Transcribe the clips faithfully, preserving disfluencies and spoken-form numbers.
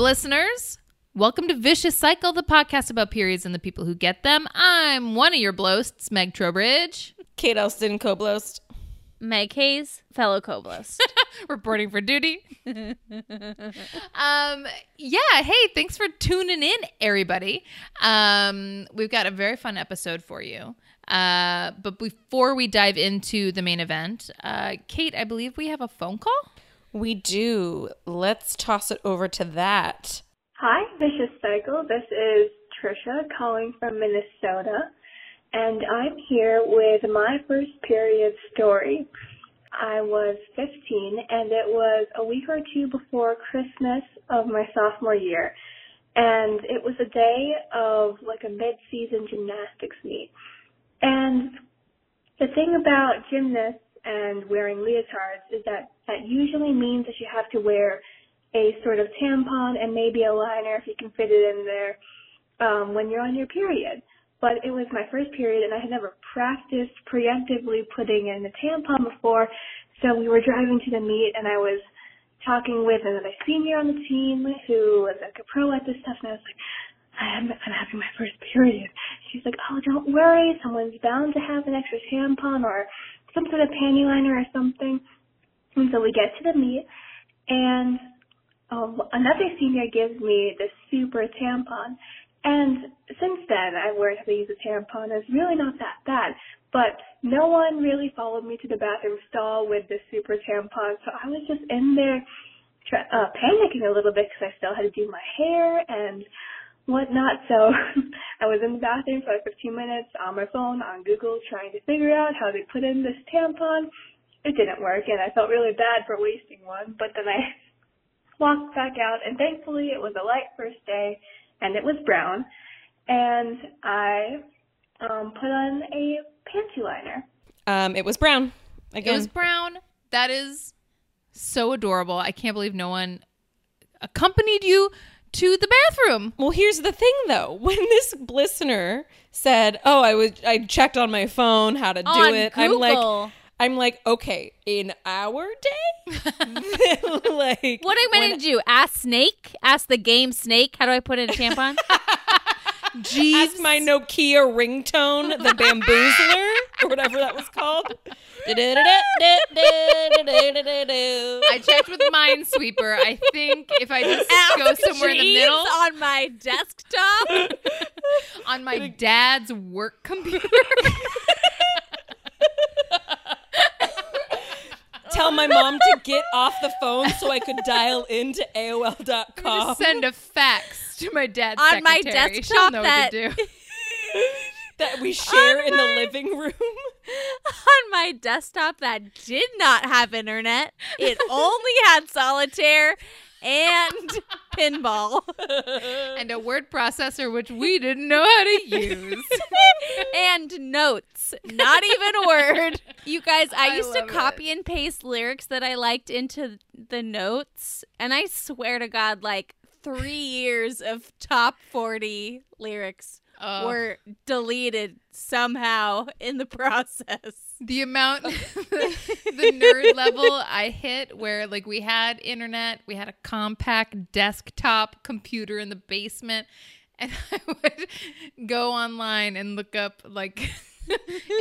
listeners? Welcome to Vicious Cycle, the podcast about periods and the people who get them. I'm one of your blosts, Meg Trowbridge. Kate Elston, co-blost. Meg Hayes, fellow co-blost. Reporting for duty. um, yeah, hey, thanks for tuning in, everybody. Um, we've got a very fun episode for you. Uh, but before we dive into the main event, uh, Kate, I believe we have a phone call? We do. Let's toss it over to that. Hi, Vicious Cycle. This is Trisha calling from Minnesota, and I'm here with my first period story. I was fifteen, and it was a week or two before Christmas of my sophomore year, and it was a day of like a mid-season gymnastics meet. And the thing about gymnasts and wearing leotards is that that usually means that you have to wear a sort of tampon and maybe a liner if you can fit it in there um, when you're on your period. But it was my first period, and I had never practiced preemptively putting in the tampon before, so we were driving to the meet, and I was talking with another senior on the team who was like a pro at this stuff, and I was like, I'm, I'm having my first period. She's like, oh, don't worry. Someone's bound to have an extra tampon or some sort of panty liner or something. And so we get to the meet, and um, another senior gives me this super tampon. And since then, I've learned how to use a tampon. It's really not that bad. But no one really followed me to the bathroom stall with this super tampon. So I was just in there tra- uh, panicking a little bit because I still had to do my hair and whatnot. So I was in the bathroom for like fifteen minutes on my phone, on Google, trying to figure out how to put in this tampon. It didn't work, and I felt really bad for wasting one. But then I walked back out, and thankfully it was a light first day. And it was brown, and I um, put on a panty liner. Um, it was brown. Again. It was brown. That is so adorable. I can't believe no one accompanied you to the bathroom. Well, here's the thing, though. When this listener said, "Oh, I was I checked on my phone how to on do it," Google. I'm like. I'm like, okay, in our day? Like, what am I going to do? Ask Snake? Ask the game Snake? How do I put in a tampon? Jeez. Ask my Nokia ringtone, the bamboozler, or whatever that was called. I checked with Minesweeper. I think if I just Alex go somewhere Jeeves in the middle. On my desktop. On my dad's work computer. Tell my mom to get off the phone so I could dial into A O L dot com. Just send a fax to my dad's on secretary. My desktop. She'll know that, what to do. That we share my, in the living room. On my desktop that did not have internet. It only had solitaire and pinball. And a word processor, which we didn't know how to use. And notes. Not even a word. You guys, I, I used to copy it. and paste lyrics that I liked into the notes. And I swear to God, like three years of top forty lyrics oh. were deleted somehow in the process. The amount, oh. the, the nerd level I hit where like we had internet, we had a compact desktop computer in the basement, and I would go online and look up like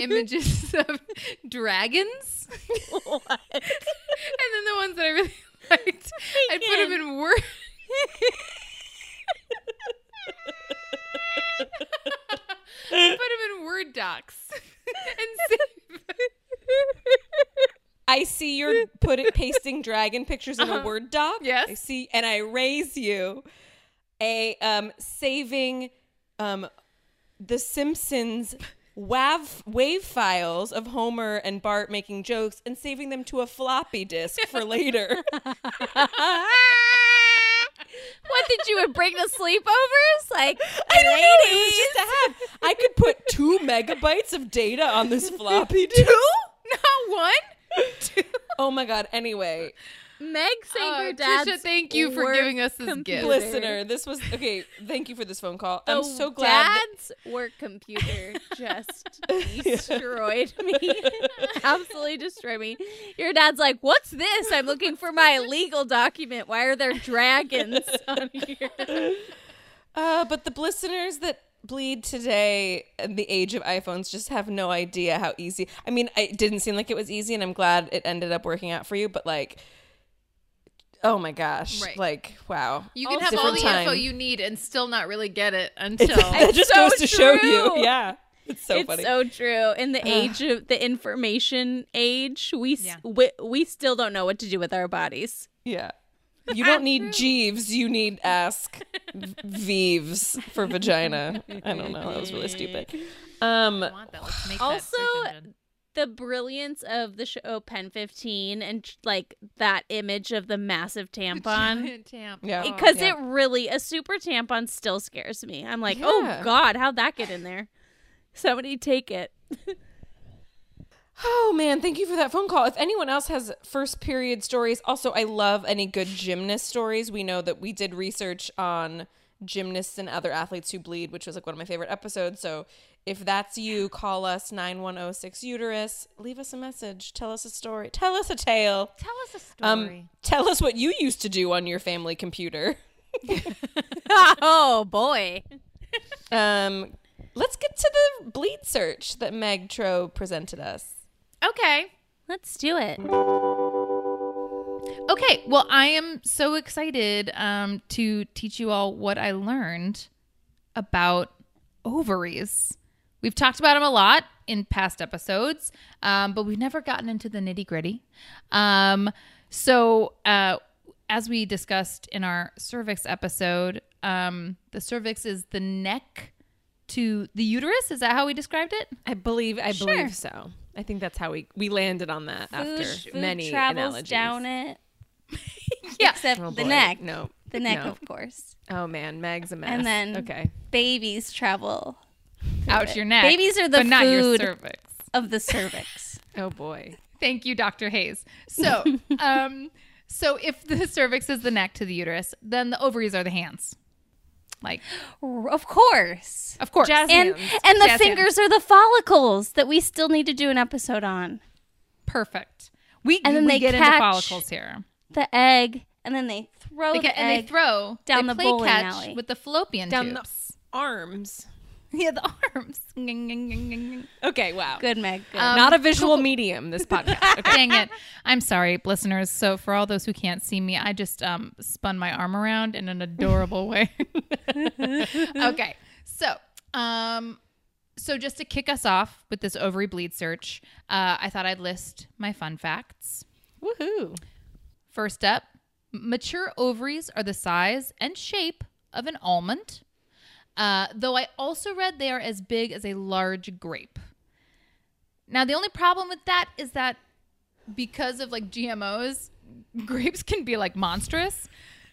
images of dragons. What? And then the ones that I really liked, I I'd put them in Word. I put them in Word docs. And save. I see you're put it, pasting dragon pictures in uh-huh. a Word doc. Yes. I see, and I raise you a um, saving um, the Simpsons wav wave files of Homer and Bart making jokes and saving them to a floppy disk for later. What did you would bring to sleepovers? Like, I don't ladies. Know. It was just a half. I could put two megabytes of data on this floppy disk. Two? Not one? Two. Oh my God. Anyway, Meg saying uh, her dad's. Trisha, thank you for giving us this computer. gift. Listener, this was, okay, thank you for this phone call. The I'm so glad. Dad's that- work computer just destroyed me. Absolutely destroyed me. Your dad's like, what's this? I'm looking for my legal document. Why are there dragons on here? Uh, but the listeners that bleed today in the age of iPhones just have no idea how easy. I mean, it didn't seem like it was easy, and I'm glad it ended up working out for you, but like, oh my gosh, right. Like, wow, you can all have all the time. Info you need and still not really get it until it just so goes to true. Show you. Yeah, it's so it's funny. It's so true. In the age of the information age, we, yeah. we we still don't know what to do with our bodies. Yeah. You don't need Jeeves. You need ask Veeves for vagina. I don't know. That was really stupid. Um, also, the brilliance of the show Pen fifteen and like that image of the massive tampon. Because yeah. yeah. it really, a super tampon still scares me. I'm like, yeah. oh, God, how'd that get in there? Somebody take it. Oh, man, thank you for that phone call. If anyone else has first period stories, also, I love any good gymnast stories. We know that we did research on gymnasts and other athletes who bleed, which was like one of my favorite episodes. So if that's you, call us nine one oh six uterus. Leave us a message. Tell us a story. Tell us a tale. Tell us a story. Um, tell us what you used to do on your family computer. Oh, boy. um, let's get to the bleed search that Meg Tro presented us. Okay, let's do it. Okay, well, I am so excited um, to teach you all what I learned about ovaries. We've talked about them a lot in past episodes, um, but we've never gotten into the nitty-gritty. Um, so uh, as we discussed in our cervix episode, um, the cervix is the neck to the uterus. Is that how we described it? I believe, I sure. believe so. I think that's how we, we landed on that food, after food many travels analogies. Down it. Yeah. Except oh, the boy. neck. No. The neck, no. Of course. Oh, man. Meg's a mess. And then okay. babies travel out it. Your neck. Babies are the but food not your cervix. Of the cervix. Oh, boy. Thank you, Doctor Hayes. So, um, so if the cervix is the neck to the uterus, then the ovaries are the hands. Like, of course, of course, jazz and hands. And the jazz fingers hands. Are the follicles that we still need to do an episode on. Perfect. We and then we they get catch into follicles here. The egg, and then they throw they get, the egg and they throw down they the play bowling catch alley with the fallopian down tubes. The arms. Yeah, the arms. Okay, wow. Good, Meg. Good. Um, Not a visual cool. medium, this podcast. Okay. Dang it. I'm sorry, listeners. So for all those who can't see me, I just um, spun my arm around in an adorable way. Okay. So um, so just to kick us off with this ovary bleed search, uh, I thought I'd list my fun facts. Woohoo. First up, mature ovaries are the size and shape of an almond. Uh, though I also read they are as big as a large grape. Now, the only problem with that is that because of like G M Os, grapes can be like monstrous.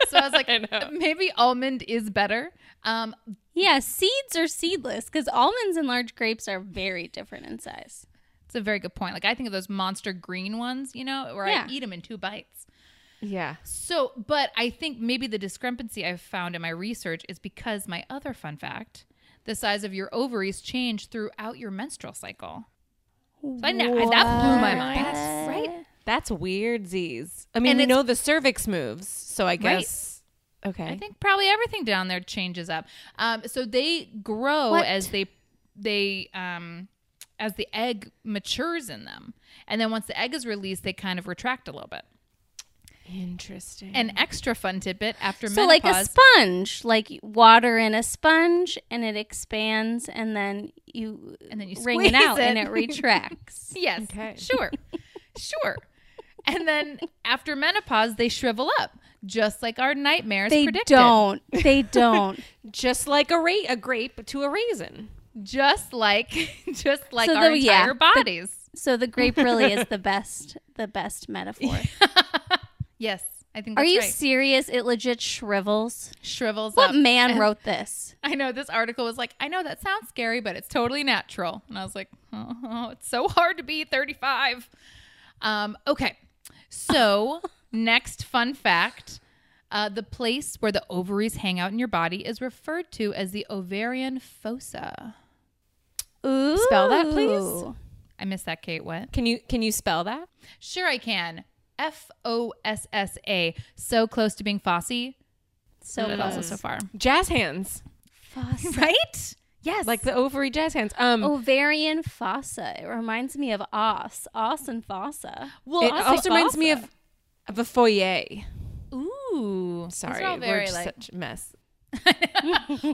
So I was like, I maybe almond is better. Um, yeah, seeds are seedless because almonds and large grapes are very different in size. It's a very good point. Like I think of those monster green ones, you know, where yeah. I eat them in two bites. Yeah. So, but I think maybe the discrepancy I've found in my research is because my other fun fact, the size of your ovaries change throughout your menstrual cycle. So I, that blew my mind. That's, right? That's weird, Z's. I mean, and we know the cervix moves, so I guess. Right? Okay. I think probably everything down there changes up. Um, so they grow what? as they, they, um, as the egg matures in them. And then once the egg is released, they kind of retract a little bit. Interesting. An extra fun tidbit after so menopause. So like a sponge, like water in a sponge, and it expands, and then you and then you wring it out, it. and it retracts. Yes. Okay. Sure. Sure. And then after menopause, they shrivel up, just like our nightmares they predicted. They don't. They don't. Just like a, ra- a grape to a raisin. Just like, just like so our the, entire yeah, bodies. The, so the grape really is the best, the best metaphor. Yes, I think that's right. Are you right. serious? It legit shrivels? Shrivels what up. What man and wrote this? I know. This article was like, I know that sounds scary, but it's totally natural. And I was like, oh, it's so hard to be thirty-five. Um, okay. So Next fun fact, uh, the place where the ovaries hang out in your body is referred to as the ovarian fossa. Ooh. Spell that, please. I missed that, Kate. What? Can you can you spell that? Sure, I can. F O S S A. So close to being fossy. So but also so far. Jazz hands. Fossa. Right? Yes. Like the ovary jazz hands. Um, ovarian fossa. It reminds me of os. Os and fossa. Well, it also fossa. reminds me of, of a foyer. Ooh. Sorry. All very, we're just like... such a mess.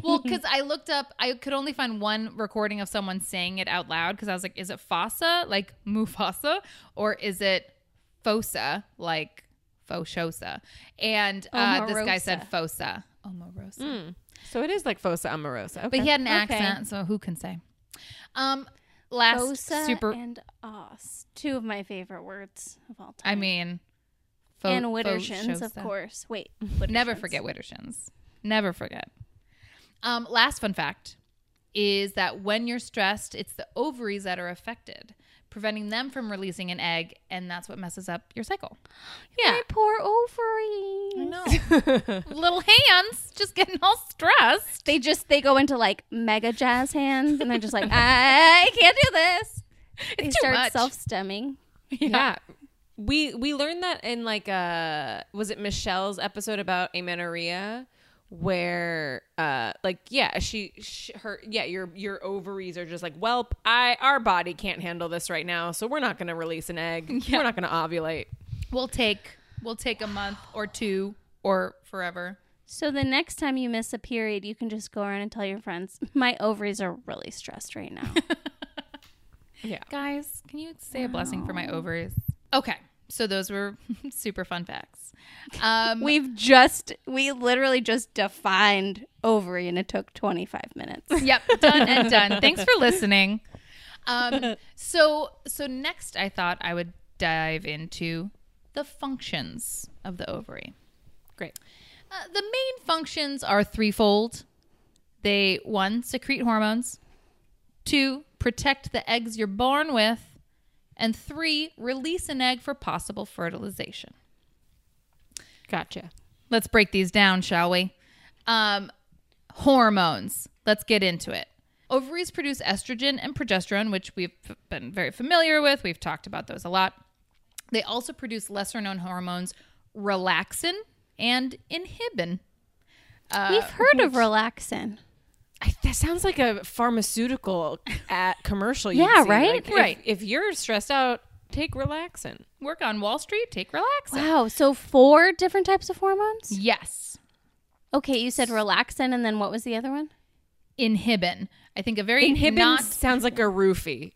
Well, because I looked up, I could only find one recording of someone saying it out loud because I was like, is it fossa, like Mufasa, or is it fossa, like Foshosa? And uh, this guy said fossa. Omarosa. Mm. So it is like fossa amorosa. Okay. But he had an accent, okay. So who can say? Um, last fossa super and os, two of my favorite words of all time. I mean, fo- and Wittershins, of course. Wait, Wittershins. Never forget Wittershins. Never forget. Um, last fun fact is that when you're stressed, it's the ovaries that are affected, preventing them from releasing an egg, and that's what messes up your cycle. Yeah. My poor ovaries. I know. Little hands just getting all stressed. They just, they go into like mega jazz hands, and they're just like, I can't do this. It's they start much. self-stemming. Yeah. yeah. We, we learned that in like, a, was it Michelle's episode about amenorrhea? Where, uh, like, yeah, she, she, her, yeah, your, your ovaries are just like, well, I, our body can't handle this right now, so we're not going to release an egg. Yeah. We're not going to ovulate. We'll take, we'll take a month or two or forever. So the next time you miss a period, you can just go around and tell your friends, my ovaries are really stressed right now. Yeah. Guys, can you say wow. a blessing for my ovaries? Okay. So those were super fun facts. Um, We've just, we literally just defined ovary, and it took twenty-five minutes. Yep, done and done. Thanks for listening. Um, so, so next I thought I would dive into the functions of the ovary. Great. Uh, the main functions are threefold. They, one, secrete hormones. Two, protect the eggs you're born with. And three, release an egg for possible fertilization. Gotcha. Let's break these down, shall we? Um, hormones. Let's get into it. Ovaries produce estrogen and progesterone, which we've been very familiar with. We've talked about those a lot. They also produce lesser-known hormones, relaxin and inhibin. Uh, we've heard which- of relaxin. I, that sounds like a pharmaceutical at commercial. Yeah, see. right? Like, right. If, if you're stressed out, take relaxin. Work on Wall Street, take relaxin. Wow, so four different types of hormones? Yes. Okay, you said relaxin, and then what was the other one? Inhibin. I think a very Inhibin not- sounds like a roofie.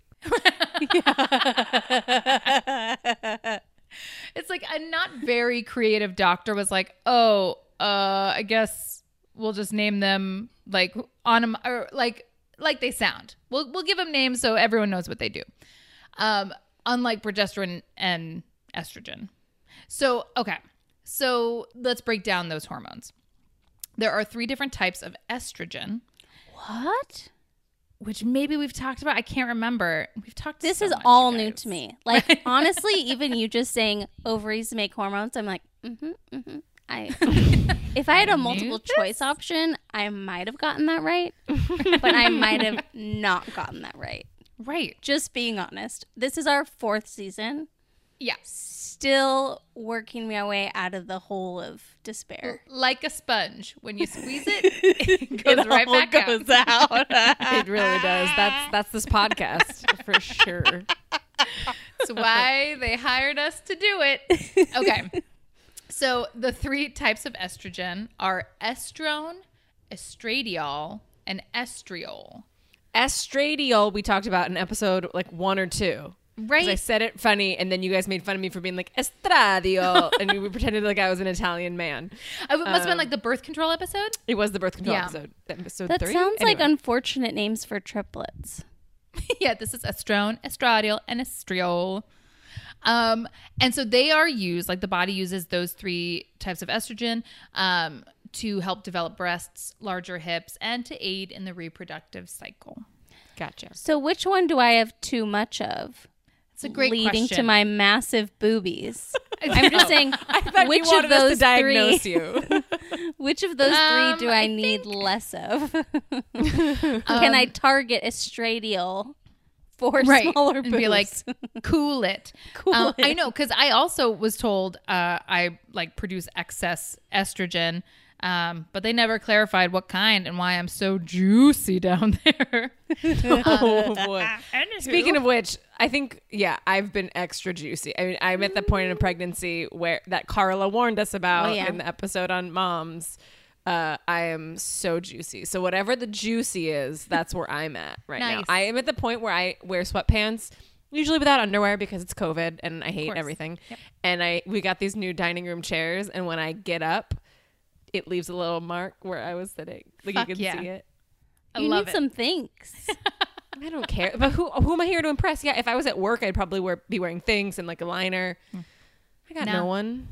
It's like a not very creative doctor was like, oh, uh, I guess we'll just name them... like on them, or like like they sound. We'll we'll give them names so everyone knows what they do. Um, unlike progesterone and estrogen. So okay, so let's break down those hormones. There are three different types of estrogen. What? Which maybe we've talked about. I can't remember. We've talked. This so is much, all new to me. Like honestly, even you just saying ovaries make hormones, I'm like, mm-hmm, mm-hmm. I. If I had a multiple choice option, I might have gotten that right, but I might have not gotten that right. Right. Just being honest. This is our fourth season. Yeah. Still working my way out of the hole of despair. Like a sponge. When you squeeze it, it goes it right back goes out. out. It really does. That's, that's this podcast for sure. That's why they hired us to do it. Okay. So the three types of estrogen are estrone, estradiol, and estriol. Estradiol we talked about in episode like one or two. Right. Because I said it funny, and then you guys made fun of me for being like, estradiol, and we pretended like I was an Italian man. It must um, have been like the birth control episode? It was the birth control yeah. episode. Episode that three? That sounds anyway. like unfortunate names for triplets. Yeah, this is estrone, estradiol, and estriol. Um, and so they are used, like the body uses those three types of estrogen um, to help develop breasts, larger hips, and to aid in the reproductive cycle. Gotcha. So which one do I have too much of? It's a great leading question. To my massive boobies. I'm just saying, I which you of those to diagnose three? You. Which of those um, three do I, I need think... less of? um, Can I target estradiol for right. smaller boobs? And be like, cool it. Cool um, it. I know, because I also was told uh, I like produce excess estrogen, um, but they never clarified what kind and why I'm so juicy down there. Oh boy! Speaking of which, I think yeah, I've been extra juicy. I mean, I'm at the point in a pregnancy where that Carla warned us about oh, yeah. in the episode on moms. Uh, I am so juicy. So whatever the juicy is, that's where I'm at right nice. Now. I am at the point where I wear sweatpants, usually without underwear because it's COVID and I hate everything. Yep. And I we got these new dining room chairs, and when I get up, it leaves a little mark where I was sitting. Like Fuck you can yeah. see it. I you love need it. Some things. I don't care. But who who am I here to impress? Yeah, if I was at work, I'd probably wear, be wearing things and like a liner. Mm. I got no, no one.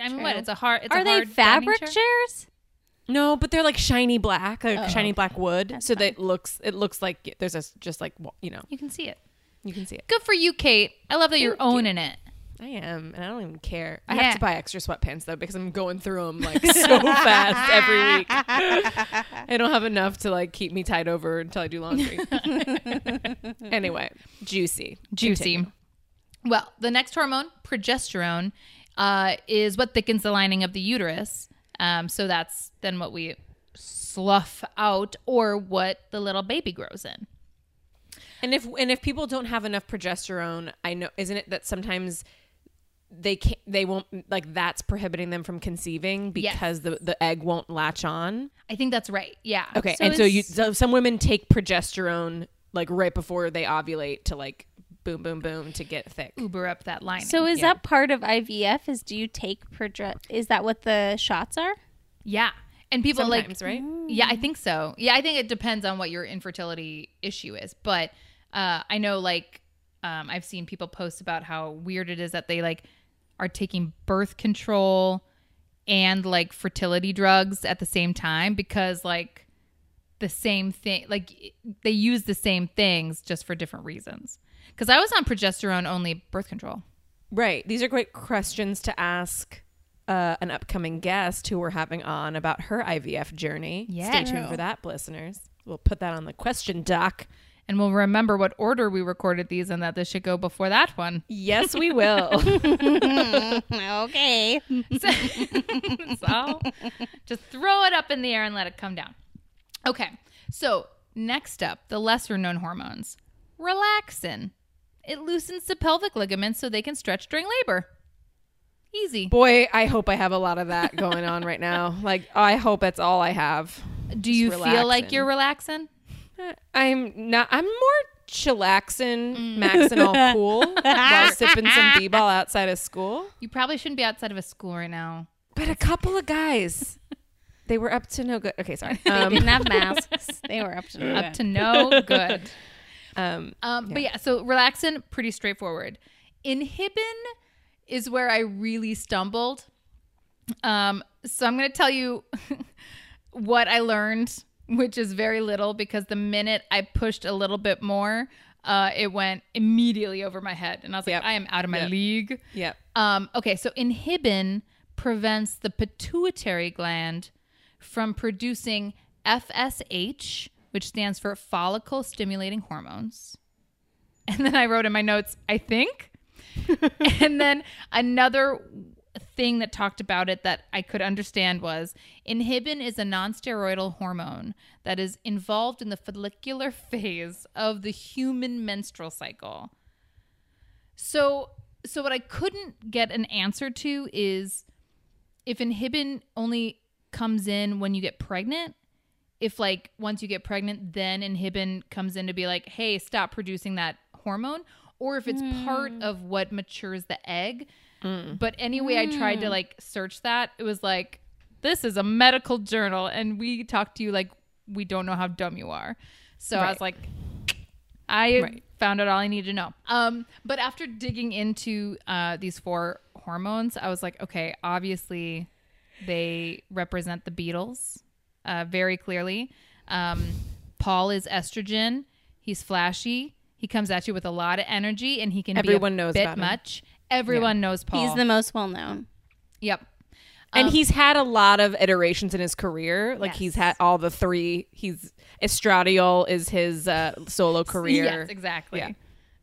I mean, what? It's a hard. It's Are a they hard fabric chair? Chairs? No, but they're like shiny black, like oh, shiny okay. black wood. That's so fine. That it looks it looks like there's a just like you know you can see it. You can see it. Good for you, Kate. I love that Thank you're owning you. It. I am, and I don't even care. I yeah. have to buy extra sweatpants, though, because I'm going through them, like, so fast every week. I don't have enough to, like, keep me tied over until I do laundry. Anyway, juicy. Juicy. Continue. Well, the next hormone, progesterone, uh, is what thickens the lining of the uterus. Um, so that's then what we slough out or what the little baby grows in. And if and if people don't have enough progesterone, I know, isn't it that sometimes... They can't, they won't, like that's prohibiting them from conceiving because yes. the, the egg won't latch on. I think that's right. Yeah. Okay. So and so you, so some women take progesterone like right before they ovulate to like boom, boom, boom to get thick. Uber up that lining. So is yeah. that part of I V F is do you take progesterone? Is that what the shots are? Yeah. And people Sometimes, like, right? Yeah, I think so. Yeah. I think it depends on what your infertility issue is. But uh, I know like um, I've seen people post about how weird it is that they like, are taking birth control and like fertility drugs at the same time because like the same thing, like they use the same things just for different reasons. Because I was on progesterone only birth control. Right. These are great questions to ask uh, an upcoming guest who we're having on about her I V F journey. Yeah. Stay tuned for that, listeners. We'll put that on the question doc. And we'll remember what order we recorded these and that this should go before that one. Yes, we will. Okay. So, so just throw it up in the air and let it come down. Okay. So next up, the lesser known hormones. Relaxin. It loosens the pelvic ligaments so they can stretch during labor. Easy. Boy, I hope I have a lot of that going on right now. Like, I hope that's all I have. Do you relaxin. Feel like you're relaxin'? I'm not. I'm more chillaxin, mm. maxin all cool while sipping some b-ball outside of school. You probably shouldn't be outside of a school right now. But a couple of guys, they were up to no good. Okay, sorry. Um, they didn't have masks. They were up to no good. Up to no good. Um, um, yeah. But yeah, so relaxin, pretty straightforward. Inhibin is where I really stumbled. Um, so I'm going to tell you what I learned. Which is very little because the minute I pushed a little bit more, uh, it went immediately over my head. And I was like, yep. I am out of my yep. league. Yep. Um, okay, so inhibin prevents the pituitary gland from producing F S H, which stands for follicle-stimulating hormones. And then I wrote in my notes, I think. And then another thing that talked about it that I could understand was inhibin is a non-steroidal hormone that is involved in the follicular phase of the human menstrual cycle. So, so what I couldn't get an answer to is if inhibin only comes in when you get pregnant, if like once you get pregnant, then inhibin comes in to be like, hey, stop producing that hormone, or if it's mm. part of what matures the egg. Mm. But anyway, mm. I tried to like search that. It was like, this is a medical journal and we talk to you like we don't know how dumb you are. So right. I was like, I right. found out all I needed to know. Um, but after digging into uh, these four hormones, I was like, okay, obviously they represent the Beatles uh, very clearly. Um, Paul is estrogen. He's flashy. He comes at you with a lot of energy, and he can Everyone be a knows bit about much. Him. Everyone yeah. knows Paul. He's the most well-known. Yep. And um, he's had a lot of iterations in his career. Like, yes. he's had all the three. He's estradiol is his uh, solo career. Yes, exactly. Yeah.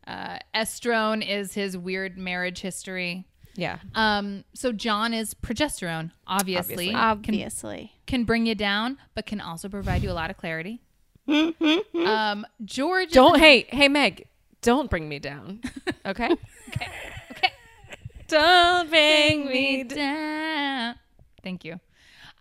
Uh, estrone is his weird marriage history. Yeah. Um. So John is progesterone, obviously. Obviously. Obviously. Can, can bring you down, but can also provide you a lot of clarity. um. George. Don't. Hey. Hey, Meg. Don't bring me down. Okay. okay. Don't bring me down. Thank you.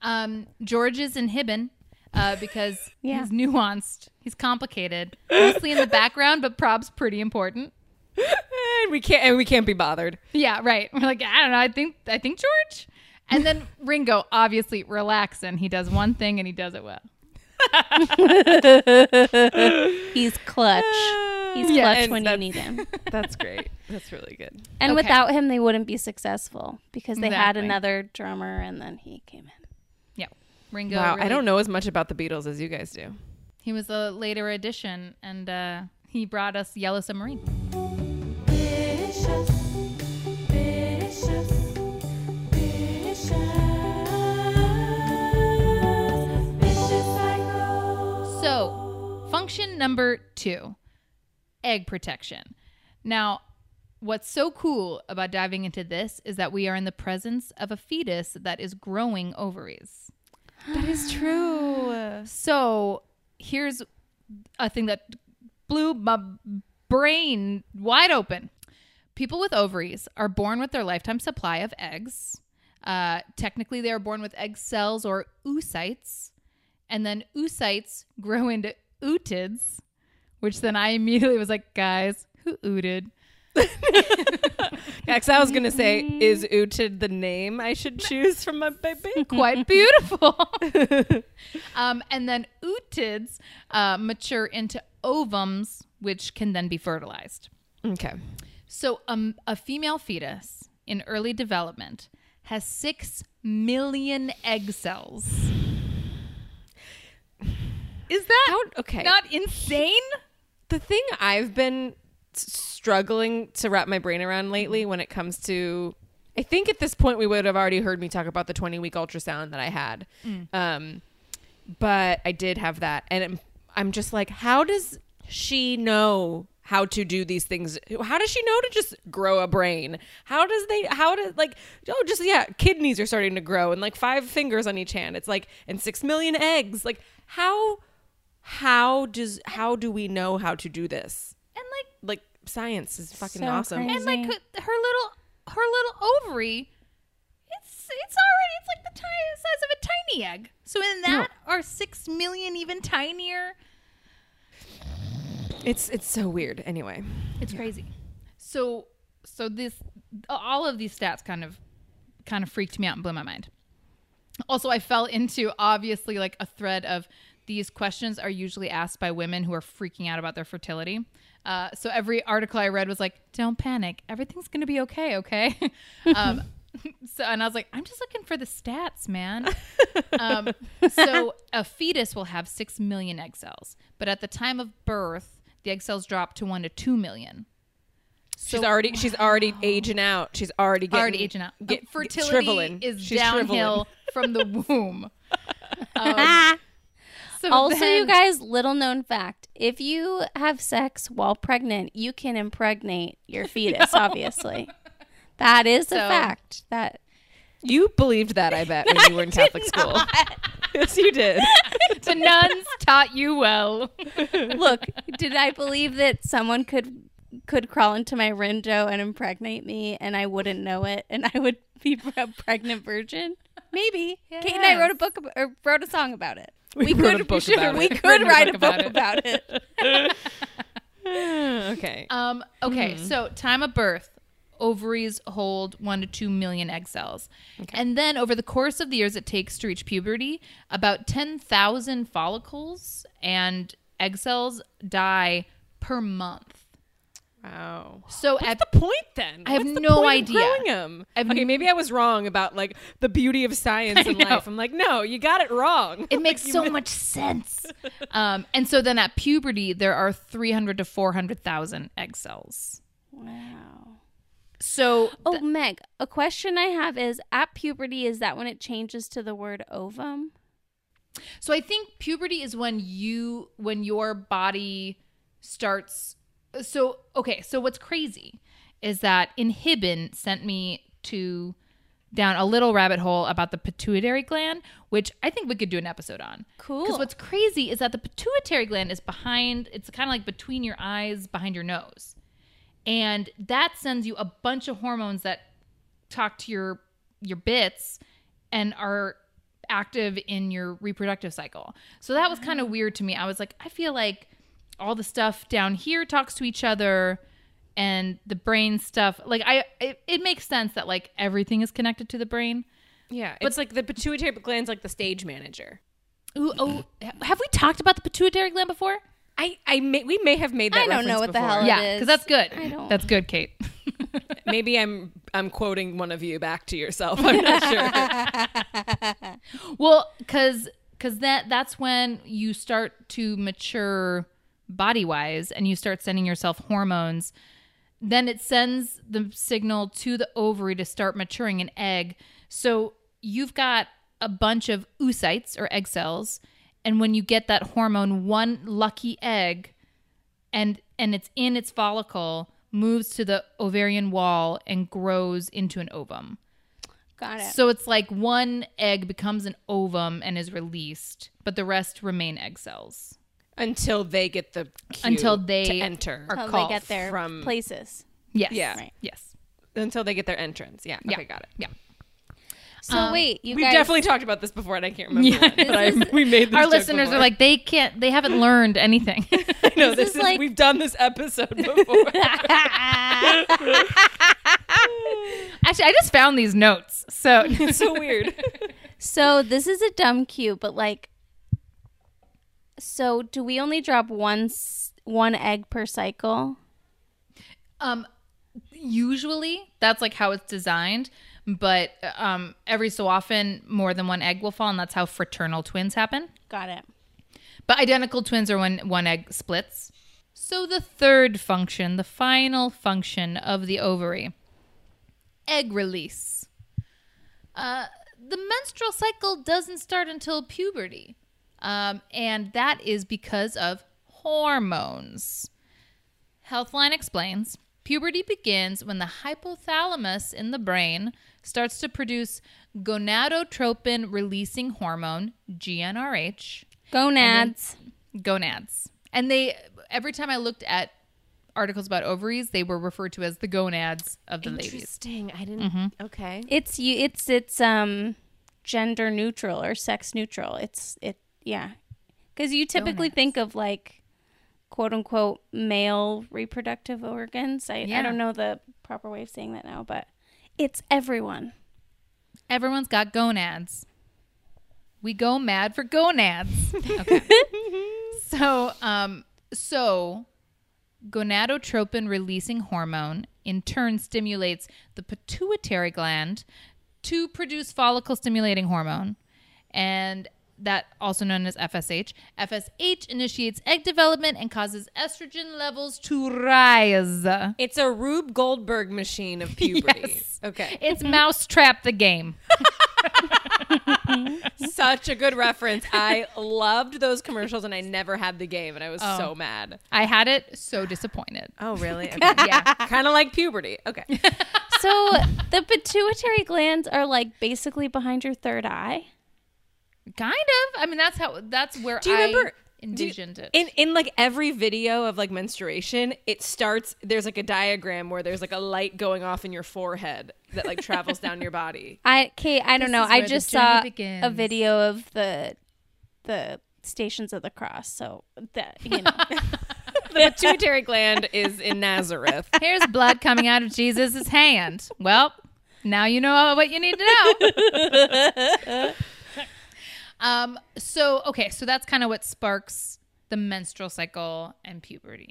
Um, George is inhibin uh, because yeah. he's nuanced. He's complicated. Mostly in the background, but prob's pretty important. And we can't and we can't be bothered. Yeah, right. We're like, I don't know. I think I think George. And then Ringo, obviously, relaxin'. He does one thing and he does it well. He's clutch. He's yeah, clutch when you need him. That's great. That's really good. And okay. without him, they wouldn't be successful because they exactly. had another drummer, and then he came in. Yeah, Ringo. Wow, really, I don't know as much about the Beatles as you guys do. He was a later addition, and uh, he brought us Yellow Submarine. Vicious, vicious, vicious, vicious cycle. So, function number two. Egg protection. Now, what's so cool about diving into this is that we are in the presence of a fetus that is growing ovaries. That is true. So here's a thing that blew my brain wide open. People with ovaries are born with their lifetime supply of eggs. Uh, technically, they are born with egg cells or oocytes, and then oocytes grow into ootids. Which then I immediately was like, guys, who ooted? Yeah, because I was going to say, is ooted the name I should choose for my baby? Quite beautiful. um, and then ootids uh, mature into ovums, which can then be fertilized. Okay. So um, a female fetus in early development has six million egg cells. Is that How, okay? not insane? The thing I've been struggling to wrap my brain around lately when it comes to, I think at this point we would have already heard me talk about the twenty week ultrasound that I had. Mm. Um, but I did have that. And it, I'm just like, how does she know how to do these things? How does she know to just grow a brain? How does they, how does like, oh, just, yeah, kidneys are starting to grow and like five fingers on each hand. It's like, and six million eggs. Like how, how does, how do we know how to do this? And like, like science is fucking so awesome. Crazy. And like her, her little, her little ovary, it's, it's already, it's like the tiny size of a tiny egg. So in that no. are six million even tinier. It's, it's so weird. Anyway, it's yeah. crazy. So, so this, all of these stats kind of, kind of freaked me out and blew my mind. Also, I fell into obviously like a thread of, these questions are usually asked by women who are freaking out about their fertility. Uh, so every article I read was like, don't panic. Everything's going to be okay. Okay. um, so, and I was like, I'm just looking for the stats, man. um, so a fetus will have six million egg cells, but at the time of birth, the egg cells drop to one to two million. So, she's already, wow. she's already aging out. She's already getting already aging out. Get, um, fertility get is she's downhill from the womb. Um, So also, then, you guys, little known fact, if you have sex while pregnant, you can impregnate your fetus, no. obviously. That is so, a fact. That you believed that, I bet, when you were in Catholic school. Not. Yes, you did. The nuns taught you well. Look, did I believe that someone could could crawl into my rendo and impregnate me and I wouldn't know it and I would be a pregnant virgin? Maybe. Yes. Kate and I wrote a book about, or wrote a song about it. We, we could, a book should, about we it. could write a book about it. Okay. Um, okay. Mm-hmm. So time of birth, ovaries hold one to two million egg cells. Okay. And then over the course of the years it takes to reach puberty, about ten thousand follicles and egg cells die per month. Wow. So what's at the point then? I have no idea. Them? I have okay, n- maybe I was wrong about like the beauty of science in life. I'm like, no, you got it wrong. It makes like, so much sense. Um, and so then at puberty, there are three hundred to four hundred thousand egg cells. Wow. So, oh, th- Meg, a question I have is: at puberty, is that when it changes to the word ovum? So I think puberty is when you when your body starts. So, okay, so what's crazy is that inhibin sent me to down a little rabbit hole about the pituitary gland, which I think we could do an episode on. Cool. Because what's crazy is that the pituitary gland is behind, it's kind of like between your eyes, behind your nose. And that sends you a bunch of hormones that talk to your your bits and are active in your reproductive cycle. So that was kind of weird to me. I was like, I feel like all the stuff down here talks to each other and the brain stuff. Like I, it, it makes sense that like everything is connected to the brain. Yeah. But it's like the pituitary gland's like the stage manager. Ooh, oh, have we talked about the pituitary gland before? I, I may, we may have made that I don't know what before. the hell it yeah, is. Yeah, because that's good. I don't. That's good, Kate. Maybe I'm, I'm quoting one of you back to yourself. I'm not sure. Well, cause, cause that, that's when you start to mature body-wise and you start sending yourself hormones, then it sends the signal to the ovary to start maturing an egg. So you've got a bunch of oocytes or egg cells, and when you get that hormone, one lucky egg and and it's in its follicle, moves to the ovarian wall and grows into an ovum. Got it. So it's like one egg becomes an ovum and is released, but the rest remain egg cells. Until they get the cue until they to enter or call they get their from places. Yes. Yeah. Right. Yes. Until they get their entrance. Yeah. Okay. Yeah. Got it. Yeah. So um, wait, you we've guys... definitely talked about this before, and I can't remember. Yeah. When, but is... I, we made this our listeners before. Are like they can't. They haven't learned anything. I know this, this is. is like... We've done this episode before. Actually, I just found these notes. So it's so weird. So this is a dumb cue, but like. So do we only drop one one egg per cycle? Um, usually that's like how it's designed, but um, every so often more than one egg will fall, and that's how fraternal twins happen. Got it. But identical twins are when one egg splits. So the third function, the final function of the ovary, egg release. Uh, the menstrual cycle doesn't start until puberty. Um, and that is because of hormones. Healthline explains, puberty begins when the hypothalamus in the brain starts to produce gonadotropin-releasing hormone, G N R H. Gonads. And then, gonads. And they, every time I looked at articles about ovaries, they were referred to as the gonads of the ladies. Interesting. I didn't, mm-hmm. okay. It's, it's, it's, um, gender neutral or sex neutral. It's, it. Yeah, because you typically gonads. Think of like, quote unquote, male reproductive organs. I, yeah. I don't know the proper way of saying that now, but it's everyone. Everyone's got gonads. We go mad for gonads. Okay. so, um, so gonadotropin-releasing hormone in turn stimulates the pituitary gland to produce follicle-stimulating hormone, and that also known as F S H. F S H initiates egg development and causes estrogen levels to rise. It's a Rube Goldberg machine of puberty. Yes. Okay. It's Mousetrap the game. Such a good reference. I loved those commercials and I never had the game and I was oh, so mad. I had it, so disappointed. Oh, really? Okay. Yeah. Kind of like puberty. Okay. So the pituitary glands are like basically behind your third eye. Kind of. I mean, that's how. That's where do you I remember, envisioned do you, it. In in like every video of like menstruation, it starts. There's like a diagram where there's like a light going off in your forehead that like travels down your body. I Kate, I don't this know. I just saw begins. a video of the the Stations of the Cross. So that you know, the pituitary gland is in Nazareth. Here's blood coming out of Jesus's hand. Well, now you know what you need to know. Um, so, okay, so that's kind of what sparks the menstrual cycle and puberty.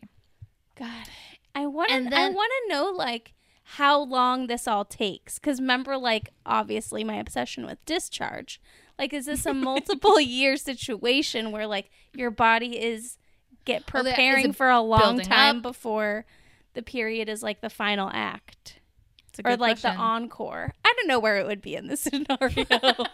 God. I want to I want to know, like, how long this all takes. Because remember, like, obviously my obsession with discharge. Like, is this a multiple year situation where, like, your body is get preparing oh, for a long time up? before the period is, like, the final act? Or, like, question. the encore. I don't know where it would be in this scenario.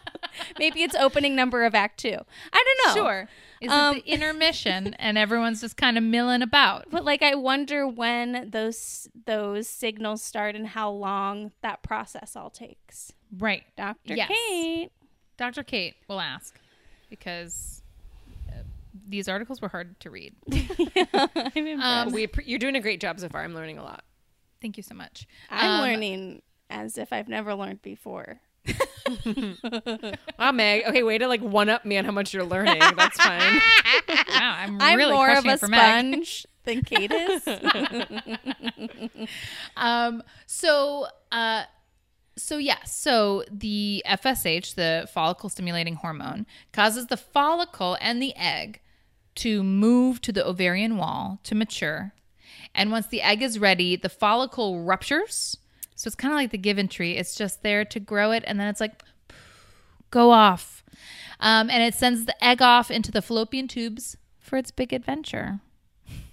Maybe it's opening number of act two. I don't know. Sure. Is um, it the intermission and everyone's just kind of milling about? But, like, I wonder when those those signals start and how long that process all takes. Right. Doctor Yes. Kate. Doctor Kate will ask, because uh, these articles were hard to read. yeah, I'm impressed. Um, we pre- you're doing a great job so far. I'm learning a lot. Thank you so much. I'm um, learning as if I've never learned before. Wow, Meg. Okay, way to, like, one-up me on how much you're learning. That's fine. Wow, I'm, I'm really more of a sponge than Kate is. um, so, uh, so yeah, so the F S H, the follicle-stimulating hormone, causes the follicle and the egg to move to the ovarian wall to mature. And once the egg is ready, the follicle ruptures. So it's kind of like the Given tree. It's just there to grow it. And then it's like, go off. Um, and it sends the egg off into the fallopian tubes for its big adventure.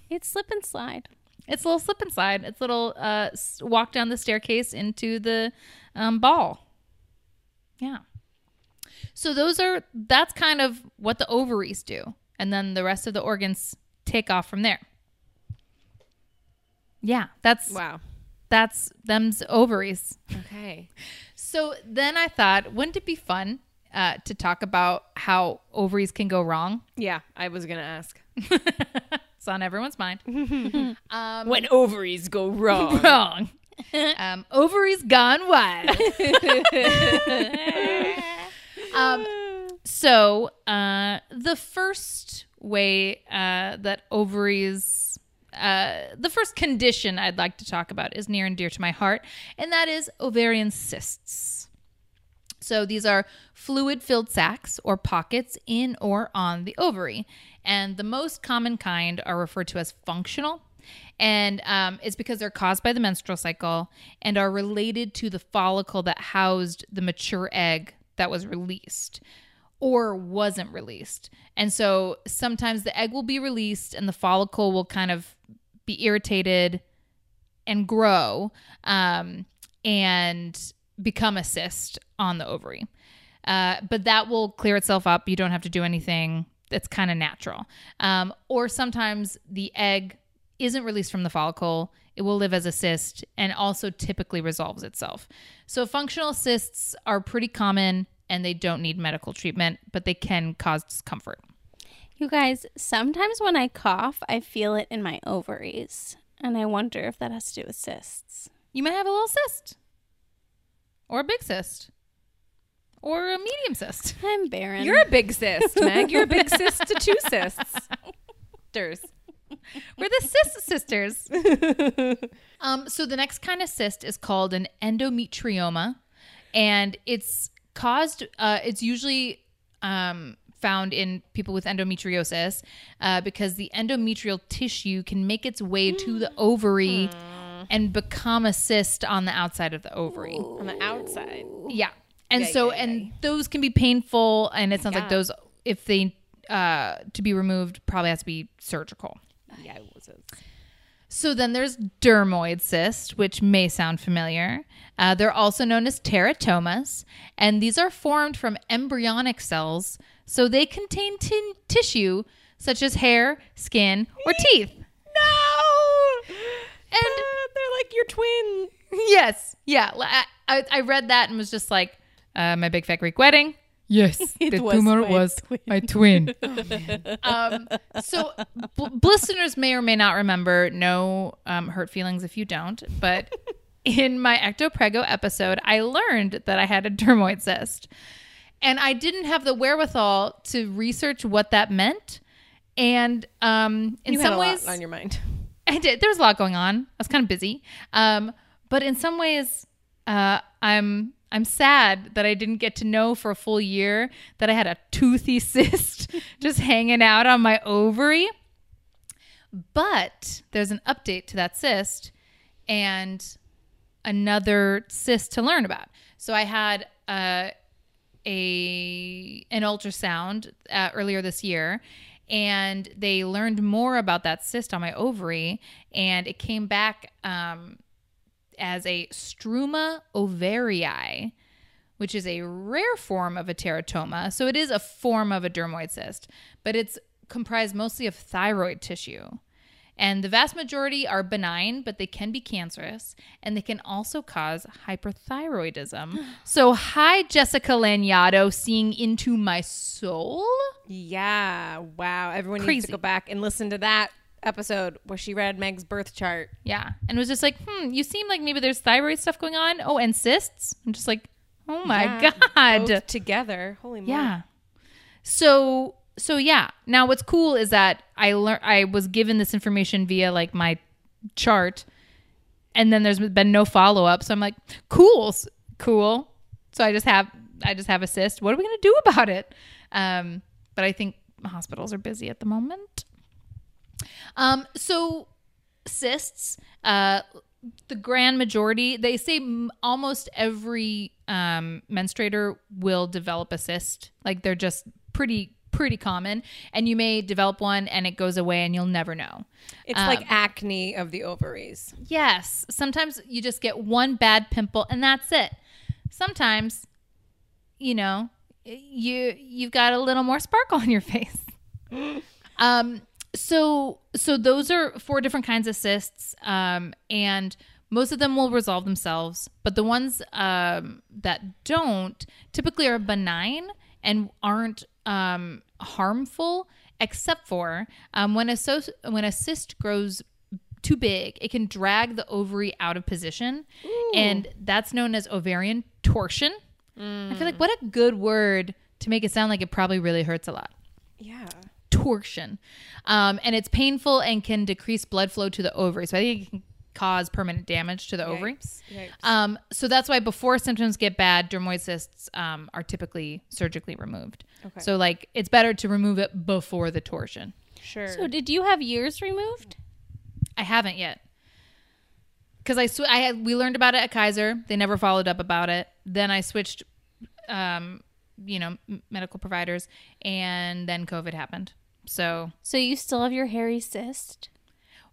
It's slip and slide. It's a little slip and slide. It's a little uh, walk down the staircase into the um, ball. Yeah. So those are, that's kind of what the ovaries do. And then the rest of the organs take off from there. Yeah, that's wow. That's them's ovaries. Okay. So then I thought, wouldn't it be fun uh, to talk about how ovaries can go wrong? Yeah, I was gonna ask. It's on everyone's mind. um, when ovaries go wrong, wrong. Um, ovaries gone wild. um, so uh, the first way uh, that ovaries. Uh, the first condition I'd like to talk about is near and dear to my heart, and that is ovarian cysts. So these are fluid-filled sacs or pockets in or on the ovary, and the most common kind are referred to as functional, and um, it's because they're caused by the menstrual cycle and are related to the follicle that housed the mature egg that was released. Or wasn't released. And so sometimes the egg will be released and the follicle will kind of be irritated and grow um, and become a cyst on the ovary. Uh, but that will clear itself up. You don't have to do anything. It's kind of natural. Um, or sometimes the egg isn't released from the follicle. It will live as a cyst and also typically resolves itself. So functional cysts are pretty common, and they don't need medical treatment, but they can cause discomfort. You guys, sometimes when I cough, I feel it in my ovaries, and I wonder if that has to do with cysts. You might have a little cyst, or a big cyst, or a medium cyst. I'm barren. You're a big cyst, Meg. You're a big cyst to two cysts. Sisters. We're the cyst sisters. um, so the next kind of cyst is called an endometrioma, and it's caused uh it's usually um found in people with endometriosis uh because the endometrial tissue can make its way to the ovary mm. and become a cyst on the outside of the ovary. Ooh. On the outside. Yeah. And yeah, so yeah, yeah, and yeah. those can be painful, and it sounds yeah. like those, if they uh to be removed, probably has to be surgical. Yeah, it was. So then there's dermoid cysts, which may sound familiar. Uh, they're also known as teratomas, and these are formed from embryonic cells, so they contain t- tissue such as hair, skin, or teeth. No! And uh, they're like your twin. Yes. Yeah. I, I, I read that and was just like, uh, my big fat Greek wedding. Yes, it the was tumor my was twin. my twin. Oh, man. Um, so, bl- listeners may or may not remember. No um, hurt feelings if you don't. But in my ectoprego episode, I learned that I had a dermoid cyst. And I didn't have the wherewithal to research what that meant. And um, in you some had a ways... lot on your mind. I did. There was a lot going on. I was kind of busy. Um, but in some ways, uh, I'm... I'm sad that I didn't get to know for a full year that I had a toothy cyst just hanging out on my ovary. But there's an update to that cyst and another cyst to learn about. So I had uh, a an ultrasound uh, earlier this year, and they learned more about that cyst on my ovary, and it came back um, as a struma ovarii, which is a rare form of a teratoma. So it is a form of a dermoid cyst, but it's comprised mostly of thyroid tissue. And the vast majority are benign, but they can be cancerous, and they can also cause hyperthyroidism. So, hi, Jessica Laniato, seeing into my soul. Yeah, wow. Everyone Crazy. Needs to go back and listen to that episode where she read Meg's birth chart. Yeah, and was just like, hmm, you seem like maybe there's thyroid stuff going on. Oh, and cysts. I'm just like, oh my yeah, God. Both together. Holy moly. Yeah. So... So yeah. Now what's cool is that I learned I was given this information via like my chart, and then there's been no follow up. So I'm like, cool, cool. So I just have I just have a cyst. What are we gonna do about it? Um, but I think hospitals are busy at the moment. Um, so cysts, uh, the grand majority, they say m- almost every um, menstruator will develop a cyst. Like they're just pretty. pretty common, and you may develop one and it goes away and you'll never know. It's um, like acne of the ovaries. Yes. Sometimes you just get one bad pimple and that's it. Sometimes, you know, you, you've got a little more sparkle on your face. um, so, so those are four different kinds of cysts. Um, and most of them will resolve themselves, but the ones, um, that don't typically are benign and aren't, um, harmful, except for um, when a so- when a cyst grows too big, it can drag the ovary out of position. Ooh. And that's known as ovarian torsion. Mm. I feel like what a good word to make it sound like it probably really hurts a lot. Yeah. Torsion. Um, and it's painful and can decrease blood flow to the ovary. So I think it can cause permanent damage to the Yikes. ovary. Yikes. Um, so that's why before symptoms get bad, dermoid cysts um, are typically surgically removed. Okay. So like it's better to remove it before the torsion. Sure. So did you have yours removed? I haven't yet. Cause I, sw- I had, we learned about it at Kaiser. They never followed up about it. Then I switched, um, you know, m- medical providers, and then COVID happened. So, so you still have your hairy cyst?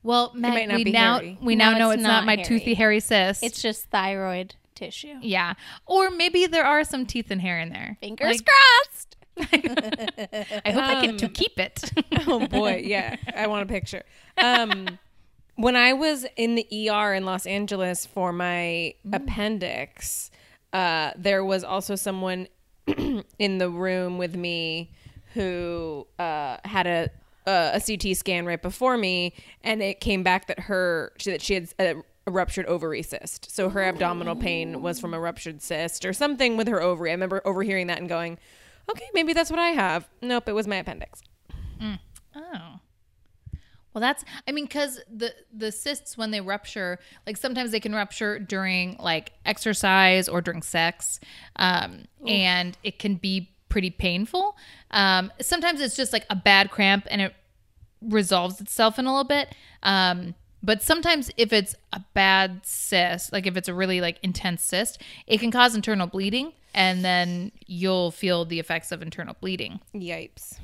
Well, Meg, we now hairy. we now no, know it's, it's not, not my hairy. toothy hairy cyst. It's just thyroid tissue. Yeah, or maybe there are some teeth and hair in there. Fingers like, crossed. I hope um, I get to keep it. Oh boy, yeah, I want a picture. Um, when I was in the E R in Los Angeles for my mm. appendix, uh, there was also someone in the room with me who uh, had a. Uh, a C T scan right before me, and it came back that her she, that she had a, a ruptured ovary cyst. So her abdominal pain was from a ruptured cyst or something with her ovary. I remember overhearing that and going, okay, maybe that's what I have. Nope, it was my appendix. Mm. Oh. Well, that's, I mean, because the, the cysts, when they rupture, like sometimes they can rupture during like exercise or during sex, um, and it can be pretty painful. Um, sometimes it's just like a bad cramp and it resolves itself in a little bit. Um, but sometimes if it's a bad cyst, like if it's a really like intense cyst, it can cause internal bleeding, and then you'll feel the effects of internal bleeding. Yipes.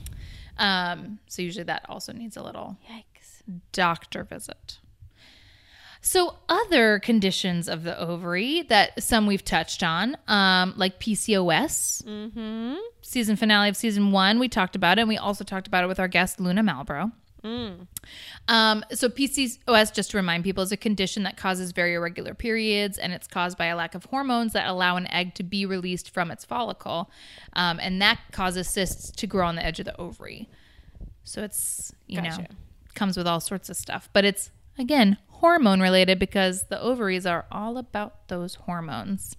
Um, so usually that also needs a little Yikes. doctor visit. So other conditions of the ovary that some we've touched on, um, like P C O S, mm-hmm. season finale of season one, we talked about it. And we also talked about it with our guest, Luna Malbro. Mm. Um, so P C O S, just to remind people, is a condition that causes very irregular periods, and it's caused by a lack of hormones that allow an egg to be released from its follicle. Um, and that causes cysts to grow on the edge of the ovary. So it's, you Gotcha. know, comes with all sorts of stuff, but it's, again, hormone related because the ovaries are all about those hormones.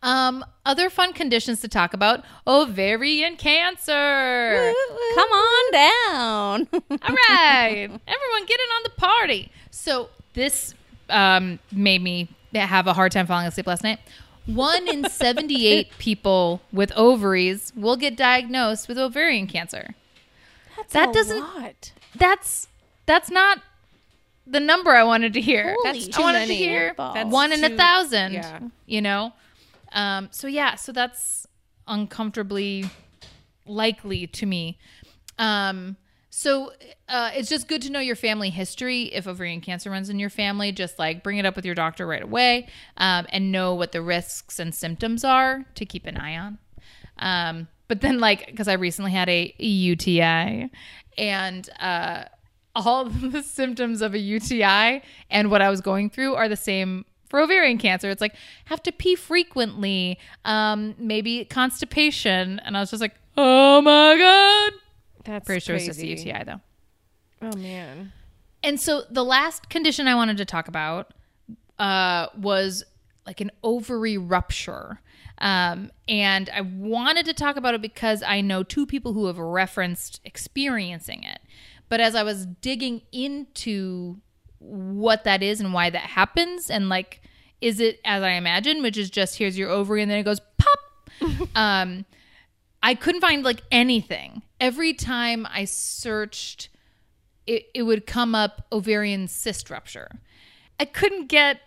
Um, other fun conditions to talk about, ovarian cancer. Woo, woo, Come on down. All right. Everyone get in on the party. So this um, made me have a hard time falling asleep last night. One in seventy-eight people with ovaries will get diagnosed with ovarian cancer. That's that a doesn't, lot. That's That's not the number I wanted to hear. Holy that's too I wanted many to hear that's one too, in a thousand. Yeah. You know? Um, so yeah, so that's uncomfortably likely to me. Um, so uh, it's just good to know your family history. If ovarian cancer runs in your family, just like bring it up with your doctor right away, um, and know what the risks and symptoms are to keep an eye on. Um, but then like, because I recently had a U T I and uh, all the symptoms of a U T I and what I was going through are the same for ovarian cancer. It's like, have to pee frequently, um, maybe constipation. And I was just like, oh my God. That's pretty sure it's just a U T I though. Oh man. And so the last condition I wanted to talk about uh, was like an ovary rupture. Um, and I wanted to talk about it because I know two people who have referenced experiencing it. But as I was digging into what that is and why that happens, and like, is it as I imagine, which is just here's your ovary and then it goes pop. um, I couldn't find like anything. Every time I searched, it, it would come up ovarian cyst rupture. I couldn't get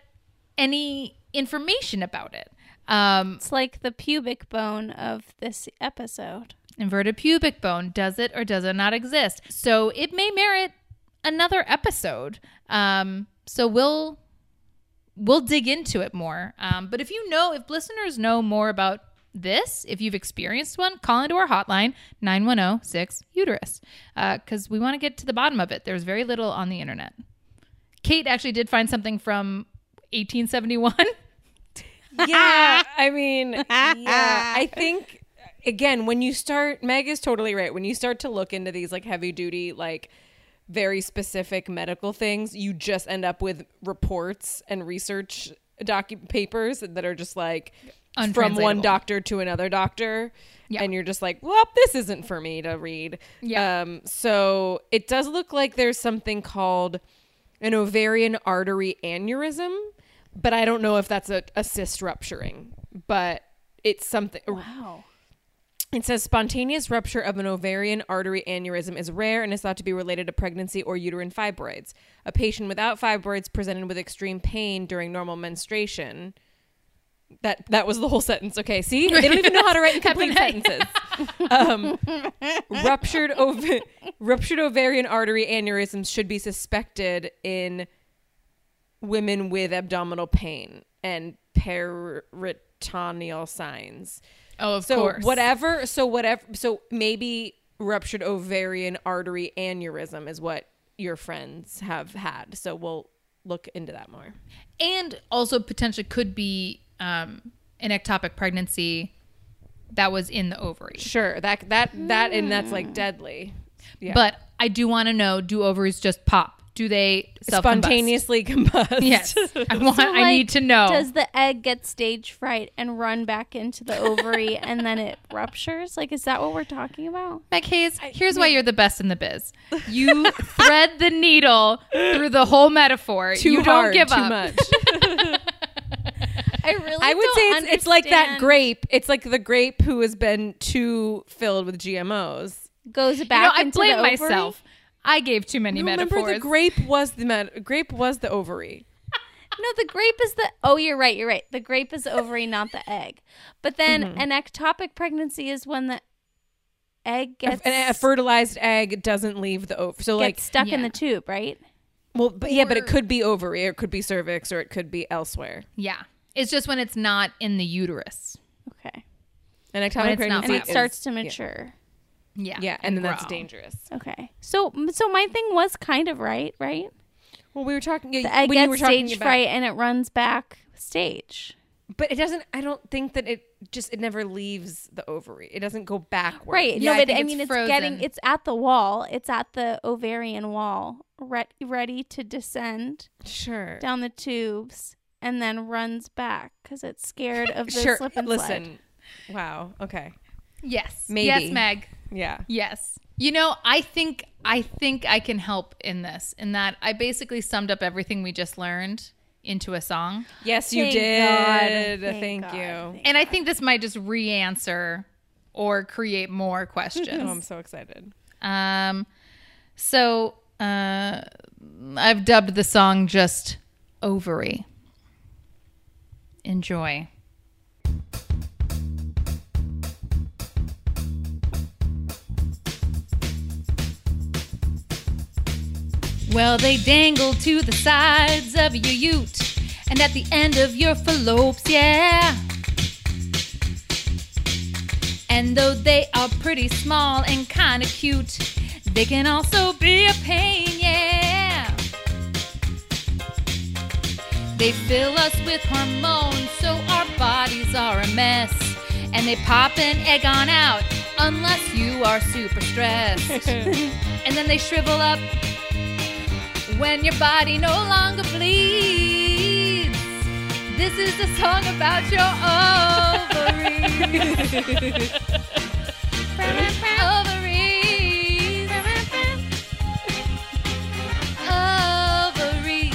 any information about it. Um, it's like the pubic bone of this episode. Inverted pubic bone. Does it or does it not exist? So it may merit another episode. Um, so we'll we'll dig into it more. Um, but if you know, if listeners know more about this, if you've experienced one, call into our hotline, nine one zero six uterus, because uh, we want to get to the bottom of it. There's very little on the internet. Kate actually did find something from eighteen seventy-one. Yeah, I mean, yeah, I think, again, when you start, Meg is totally right. When you start to look into these like heavy duty, like very specific medical things, you just end up with reports and research docu- papers that are just like from one doctor to another doctor. Yeah. And you're just like, well, this isn't for me to read. Yeah. Um, so it does look like there's something called an ovarian artery aneurysm. But I don't know if that's a, a cyst rupturing, but it's something. Wow. It says spontaneous rupture of an ovarian artery aneurysm is rare and is thought to be related to pregnancy or uterine fibroids. A patient without fibroids presented with extreme pain during normal menstruation. That that was the whole sentence. Okay, see? They don't even know how to write complete sentences. Um, ruptured, ov- ruptured ovarian artery aneurysms should be suspected in women with abdominal pain and peritoneal signs. Oh, of so course. Whatever. So whatever. So maybe ruptured ovarian artery aneurysm is what your friends have had. So we'll look into that more. And also potentially could be um, an ectopic pregnancy that was in the ovary. Sure. That that that mm. and that's like deadly. Yeah. But I do want to know: do ovaries just pop? Do they self-combust? Spontaneously combust? Yes. I want. So, like, I need to know. Does the egg get stage fright and run back into the ovary and then it ruptures? Like, is that what we're talking about? Meg Hayes, here's I, why you're the best in the biz. You thread the needle through the whole metaphor. Too you hard, don't give too up. Much. I really. I would don't say it's, understand. It's like that grape. It's like the grape who has been too filled with G M Os goes back. You know, into I blame the ovary. Myself. I gave too many you metaphors. Remember, the grape was the met- grape was the ovary. No, the grape is the. Oh, you're right. You're right. The grape is the ovary, not the egg. But then mm-hmm. an ectopic pregnancy is when the egg gets a, a fertilized egg doesn't leave the ovary. So gets like stuck yeah. in the tube, right? Well, but, yeah, or, but it could be ovary, or it could be cervix, or it could be elsewhere. Yeah, it's just when it's not in the uterus. Okay. An ectopic pregnancy, and it starts to mature. Yeah. Yeah. Yeah. And, and then grow. That's dangerous. Okay. So so my thing was kind of right, right? Well, we were talking. The egg when gets you were talking stage about, fright and it runs back stage. But it doesn't, I don't think that it just, it never leaves the ovary. It doesn't go backward. Right. Yeah, no, but I, I mean, it's, it's getting, it's at the wall. It's at the ovarian wall, re- ready to descend. Sure. Down the tubes and then runs back because it's scared of the sure. slip and Listen. Slide. Wow. Okay. Yes. Maybe. Yes, Meg. Yeah. Yes. You know, I think I think I can help in this, in that I basically summed up everything we just learned into a song. Yes, you Thank did. God. Thank, Thank God. you. Thank and God. I think this might just re-answer or create more questions. Oh, I'm so excited. Um, so Uh, I've dubbed the song just Ovary. Enjoy. Well, they dangle to the sides of your ute and at the end of your phallopes, yeah. And though they are pretty small and kind of cute, they can also be a pain, yeah. They fill us with hormones, so our bodies are a mess. And they pop an egg on out, unless you are super stressed. And then they shrivel up when your body no longer bleeds. This is a song about your ovaries. Ovaries. Ovaries.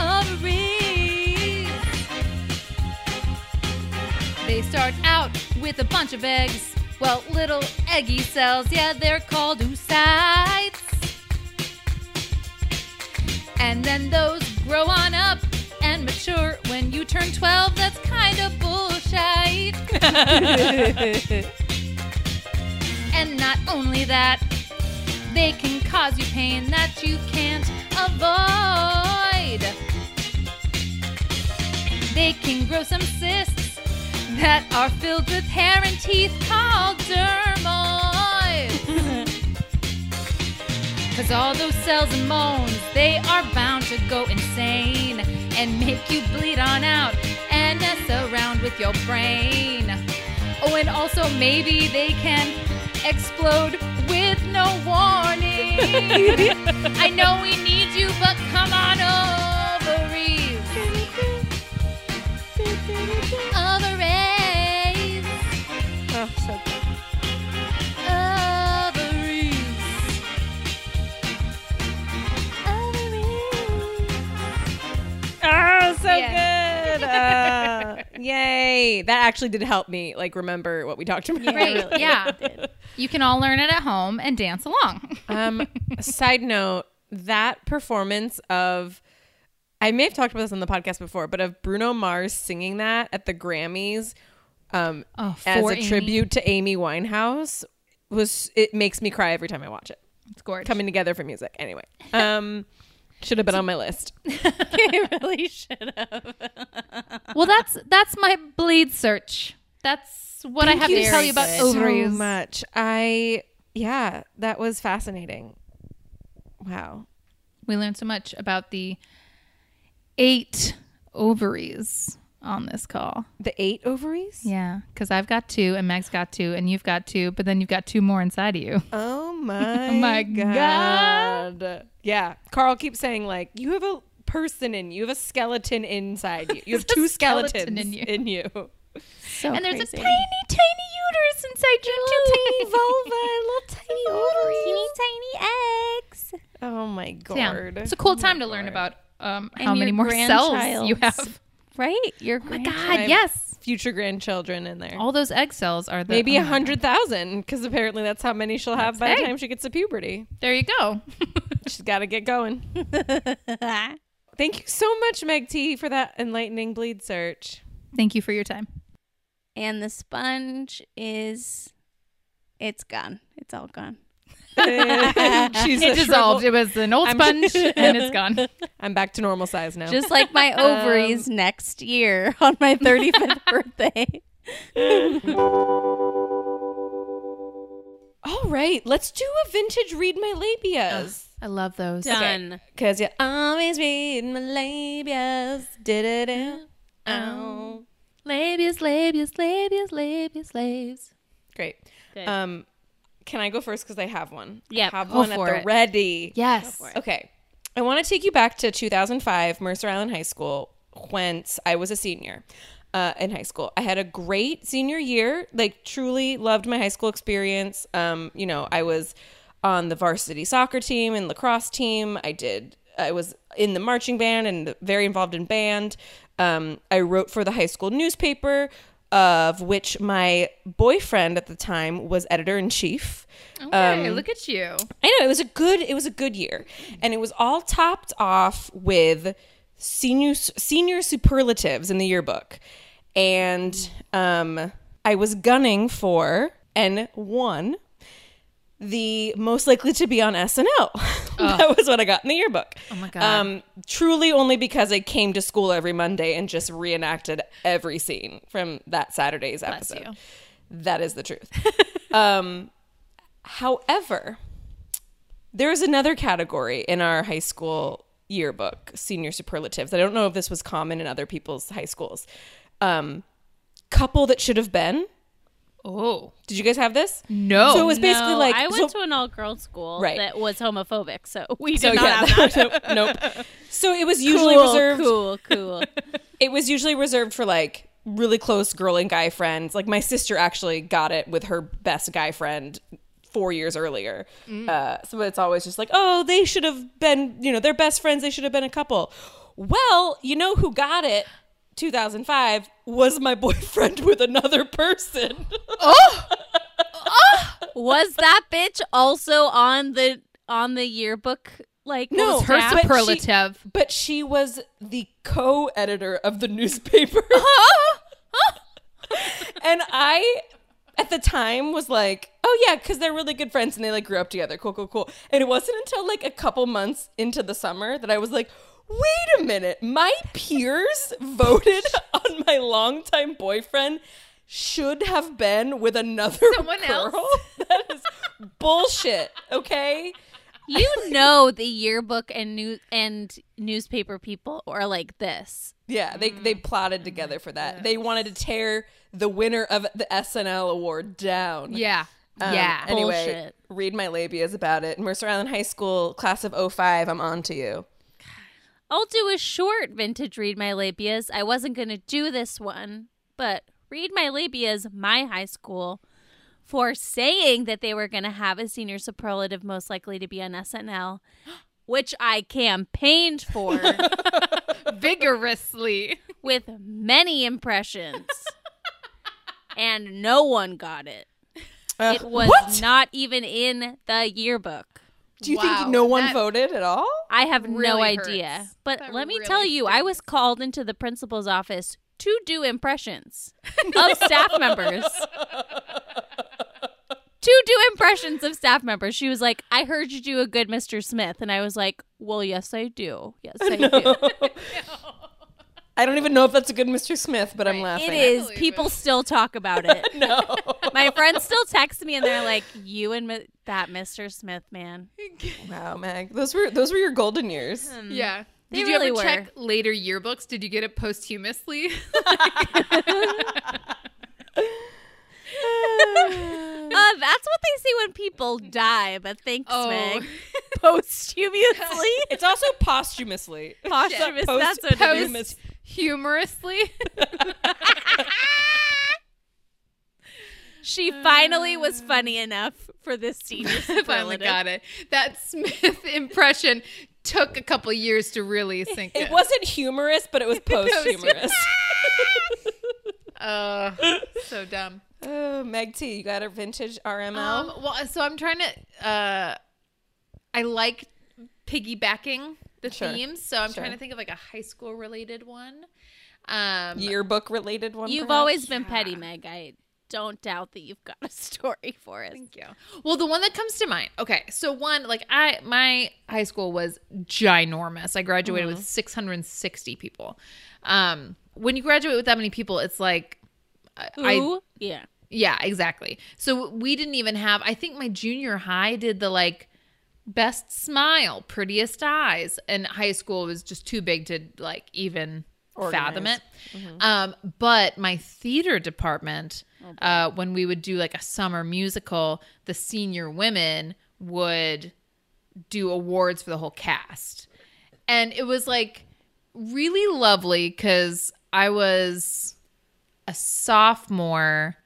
Ovaries. They start out with a bunch of eggs. Well, little eggy cells, yeah, they're called oocytes. And then those grow on up and mature when you turn twelve. That's kind of bullshit. And not only that, they can cause you pain that you can't avoid. They can grow some cysts that are filled with hair and teeth called dermoids. Cause all those cells and moans, they are bound to go insane and make you bleed on out and mess around with your brain. Oh, and also maybe they can explode with no warning. I know we need you, but come on ovaries. Oh, so ovaries. Ovaries. Oh, so yeah. Good. Uh, yay. That actually did help me like remember what we talked about. Right. Really. Yeah. You can all learn it at home and dance along. um, side note, that performance of, I may have talked about this on the podcast before, but of Bruno Mars singing that at the Grammys um oh, as a Amy. tribute to Amy Winehouse was it makes me cry every time I watch it. It's gorgeous. Coming together for music. Anyway, um should have been on my list. You really should have. Well, that's that's my bleed search. That's what Thank I have to tell you about ovaries. So much. I yeah, that was fascinating. Wow, we learned so much about the eight ovaries on this call. The eight ovaries? Yeah, because I've got two and Meg's got two and you've got two, but then you've got two more inside of you. Oh my, oh my God. God. Yeah. Carl keeps saying like, you have a person in you. You have a skeleton inside you. You have two skeletons skeleton in you. In you. So and there's crazy. a tiny, tiny uterus inside your little tiny vulva, little tiny ovaries. Teeny, tiny eggs. Oh my God. Yeah. It's a cool oh time to God. learn about um, how many more cells you have. Right? Your oh my God, yes. Future grandchildren in there. All those egg cells are the... Maybe oh one hundred thousand, because apparently that's how many she'll have that's by egg. the time she gets to puberty. There you go. She's got to get going. Thank you so much, Meg T, for that enlightening bleed search. Thank you for your time. And the sponge is... It's gone. It's all gone. She's it dissolved. Shrivel. It was an old sponge and it's gone. I'm back to normal size now. Just like my ovaries um, next year on my thirty-fifth birthday. All right, let's do a vintage read my labias. Oh, I love those. Done. Okay. Cause you always read my labias. Did oh. Labias, labias, labias, labias, labias. Great. Good. Um. Can I go first? Because I have one. Yeah. I have one at the ready. Yes. Okay. I want to take you back to two thousand five, Mercer Island High School, whence I was a senior uh, in high school. I had a great senior year. Like, truly loved my high school experience. Um, you know, I was on the varsity soccer team and lacrosse team. I did. I was in the marching band and very involved in band. Um, I wrote for the high school newspaper. of which my boyfriend at the time was editor-in-chief. Okay, um, look at you. I know, it was a good it was a good year. And it was all topped off with senior senior superlatives in the yearbook. And um, I was gunning for and won the most likely to be on S N L. Oh. That was what I got in the yearbook. Oh my God. Um, truly only because I came to school every Monday and just reenacted every scene from that Saturday's Bless episode. You. That is the truth. um, however, there's another category in our high school yearbook, senior superlatives. I don't know if this was common in other people's high schools. Um, couple that should have been. Oh, did you guys have this? No. So it was basically no, like I went so, to an all-girls school right. that was homophobic, so we did so, not yeah, have that. Nope. So it was usually cool, reserved. Cool, cool. It was usually reserved for like really close girl and guy friends. Like my sister actually got it with her best guy friend four years earlier. Mm. Uh, so it's always just like, oh, they should have been, you know, they're best friends. They should have been a couple. Well, you know who got it? two thousand five was my boyfriend with another person. Oh! Oh! Was that bitch also on the on the yearbook? Like no, was her but superlative. She, but she was the co-editor of the newspaper. Oh! Oh! And I at the time was like, oh yeah, because they're really good friends and they like grew up together. Cool, cool, cool. And it wasn't until like a couple months into the summer that I was like, wait a minute, my peers voted on my longtime boyfriend should have been with another Someone girl. Else. That is bullshit, okay? You know the yearbook and new and newspaper people are like this. Yeah, they, they plotted together for that. They wanted to tear the winner of the S N L award down. Yeah. Um, yeah, anyway, bullshit. Read my labias about it. Mercer Island High School, class of oh five, I'm on to you. I'll do a short vintage read my labias. I wasn't going to do this one, but read my labias, my high school, for saying that they were going to have a senior superlative most likely to be on S N L, which I campaigned for vigorously with many impressions, and no one got it. Uh, it was what? Not even in the yearbook. Do you wow, think no one voted at all? I have really no idea. Hurts. But that let me really tell you, stinks. I was called into the principal's office to do impressions no. of staff members. To do impressions of staff members. She was like, I heard you do a good Mister Smith. And I was like, well, yes, I do. Yes, I no. do. No. I don't even know if that's a good Mister Smith, but right. I'm laughing. It is. People it. Still talk about it. No. My friends still text me and they're like, you and mi- that Mister Smith, man. Wow, Meg. Those were those were your golden years. Um, yeah. Did you really ever were. Check later yearbooks? Did you get it posthumously? Uh, that's what they say when people die, but thanks, oh. Meg. Posthumously? It's also posthumously. Posthumous, post- that's what it is. Humorously. She finally was funny enough for this scene. Finally got it. That Smith impression took a couple years to really sink it in. It wasn't humorous, but it was post-humorous. Oh, so dumb. Oh, Meg T, you got a vintage R M L? Um, well, so I'm trying to, uh, I like piggybacking the sure. themes, so I'm sure. trying to think of like a high school related one. Um, Yearbook related one. You've perhaps? Always been yeah. petty, Meg. I don't doubt that you've got a story for us. Thank you. Well, the one that comes to mind. Okay, so one, like I, my high school was ginormous. I graduated mm-hmm. with six hundred sixty people. Um, when you graduate with that many people, it's like, I, Ooh, yeah. Yeah, exactly. So we didn't even have, I think my junior high did the like best smile, prettiest eyes, and high school was just too big to like even Organized. Fathom it. Mm-hmm. Um, but my theater department, okay. uh, when we would do like a summer musical, the senior women would do awards for the whole cast. And it was like really lovely because I was a sophomore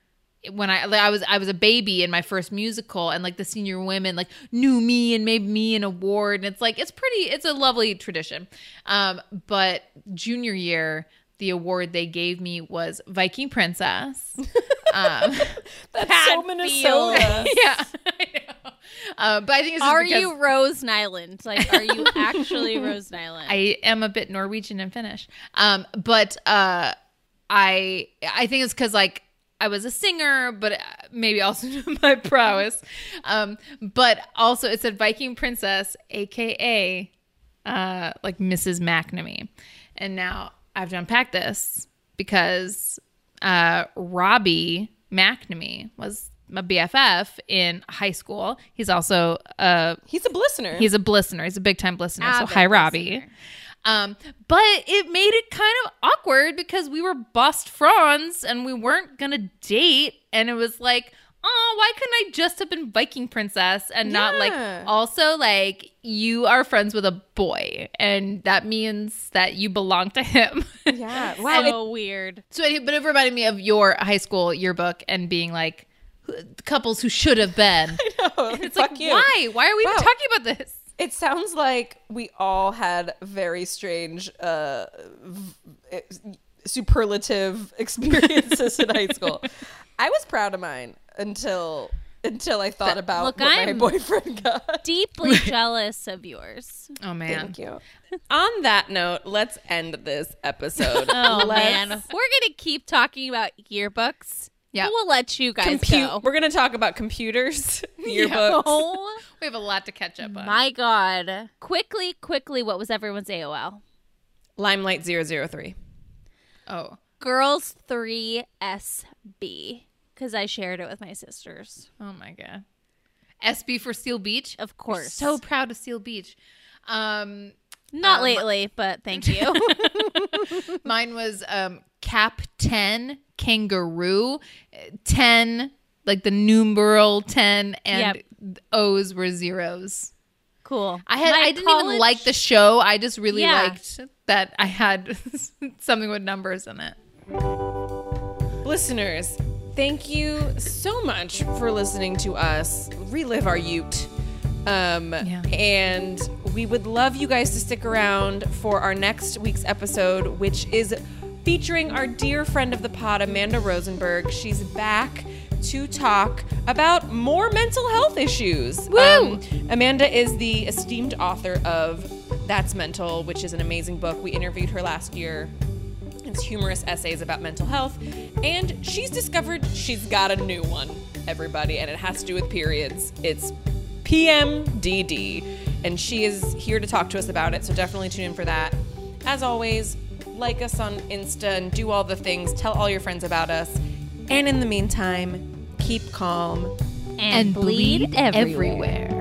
when I like, I was I was a baby in my first musical, and like the senior women like knew me and made me an award, and it's like it's pretty it's a lovely tradition. Um, but junior year the award they gave me was Viking Princess. Um, That's Pat so Minnesota. Yeah, I know. Uh, but I think it's just Are you Rose Nyland? Like, are you actually Rose Nyland? I am a bit Norwegian and Finnish. Um, but uh, I I think it's because, like, I was a singer, but maybe also my prowess. Um, but also it said Viking Princess, a k a uh, like Missus McNamee. And now I have to unpack this because uh, Robbie McNamee was my B F F in high school. He's also a... He's a blistener. He's a blistener. He's a big-time blistener. Avid so hi, blistener. Robbie. Um, but it made it kind of awkward because we were best friends and we weren't going to date. And it was like, oh, why couldn't I just have been Viking Princess and yeah. not like, also like you are friends with a boy and that means that you belong to him. Yeah. Wow. So it, weird. So, it, but it reminded me of your high school yearbook and being like couples who should have been. I know. It's Fuck like, you. why? Why are we wow. even talking about this? It sounds like we all had very strange, uh, v- superlative experiences in high school. I was proud of mine until until I thought but about look, what I'm my boyfriend got. Deeply jealous of yours. Oh man, thank you. On that note, let's end this episode. Oh let's- man, we're gonna keep talking about yearbooks. Yeah, we'll let you guys Compu- go. We're gonna talk about computers, yearbooks. No. We have a lot to catch up on. My God, quickly, quickly, what was everyone's A O L? Limelight zero zero three. Oh, Girls three S B, because I shared it with my sisters. Oh my God, S B for Seal Beach, of course. We're so proud of Seal Beach. Um, not um, lately, but thank you. Mine was um, Cap ten. Kangaroo ten, like the numeral ten, and yep. O's were zeros. Cool. I had My I didn't college... even like the show. I just really yeah. liked that I had something with numbers in it. Listeners, thank you so much for listening to us relive our ute. Um yeah. and we would love you guys to stick around for our next week's episode, which is featuring our dear friend of the pod, Amanda Rosenberg. She's back to talk about more mental health issues. Woo! Um, Amanda is the esteemed author of That's Mental, which is an amazing book. We interviewed her last year. It's humorous essays about mental health. And she's discovered she's got a new one, everybody, and it has to do with periods. It's P M D D. And she is here to talk to us about it, so definitely tune in for that. As always, like us on Insta and do all the things. Tell all your friends about us. And in the meantime, keep calm and, and bleed, bleed everywhere. everywhere.